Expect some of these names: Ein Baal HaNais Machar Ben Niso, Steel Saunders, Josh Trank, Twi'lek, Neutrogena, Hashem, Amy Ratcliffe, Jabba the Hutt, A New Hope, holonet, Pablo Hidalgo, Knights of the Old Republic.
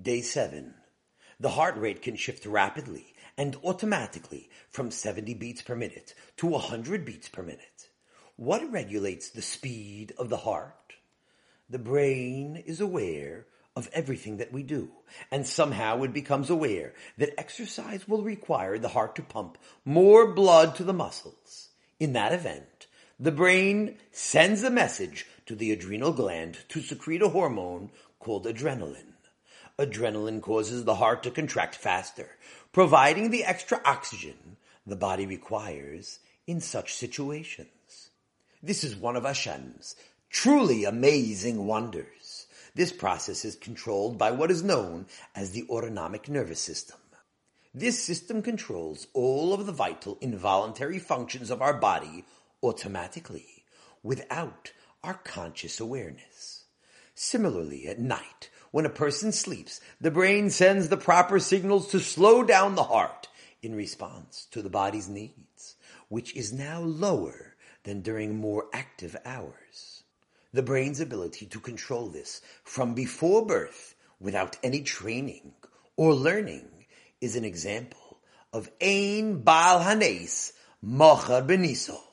Day 7. The heart rate can shift rapidly and automatically from 70 beats per minute to 100 beats per minute. What regulates the speed of the heart? The brain is aware of everything that we do, and somehow it becomes aware that exercise will require the heart to pump more blood to the muscles. In that event, the brain sends a message to the adrenal gland to secrete a hormone called adrenaline. Adrenaline causes the heart to contract faster, providing the extra oxygen the body requires in such situations. This is one of Hashem's truly amazing wonders. This process is controlled by what is known as the autonomic nervous system. This system controls all of the vital involuntary functions of our body automatically, without our conscious awareness. Similarly, at night, when a person sleeps, the brain sends the proper signals to slow down the heart in response to the body's needs, which is now lower than during more active hours. The brain's ability to control this from before birth without any training or learning is an example of Ein Baal HaNais Machar Ben Niso.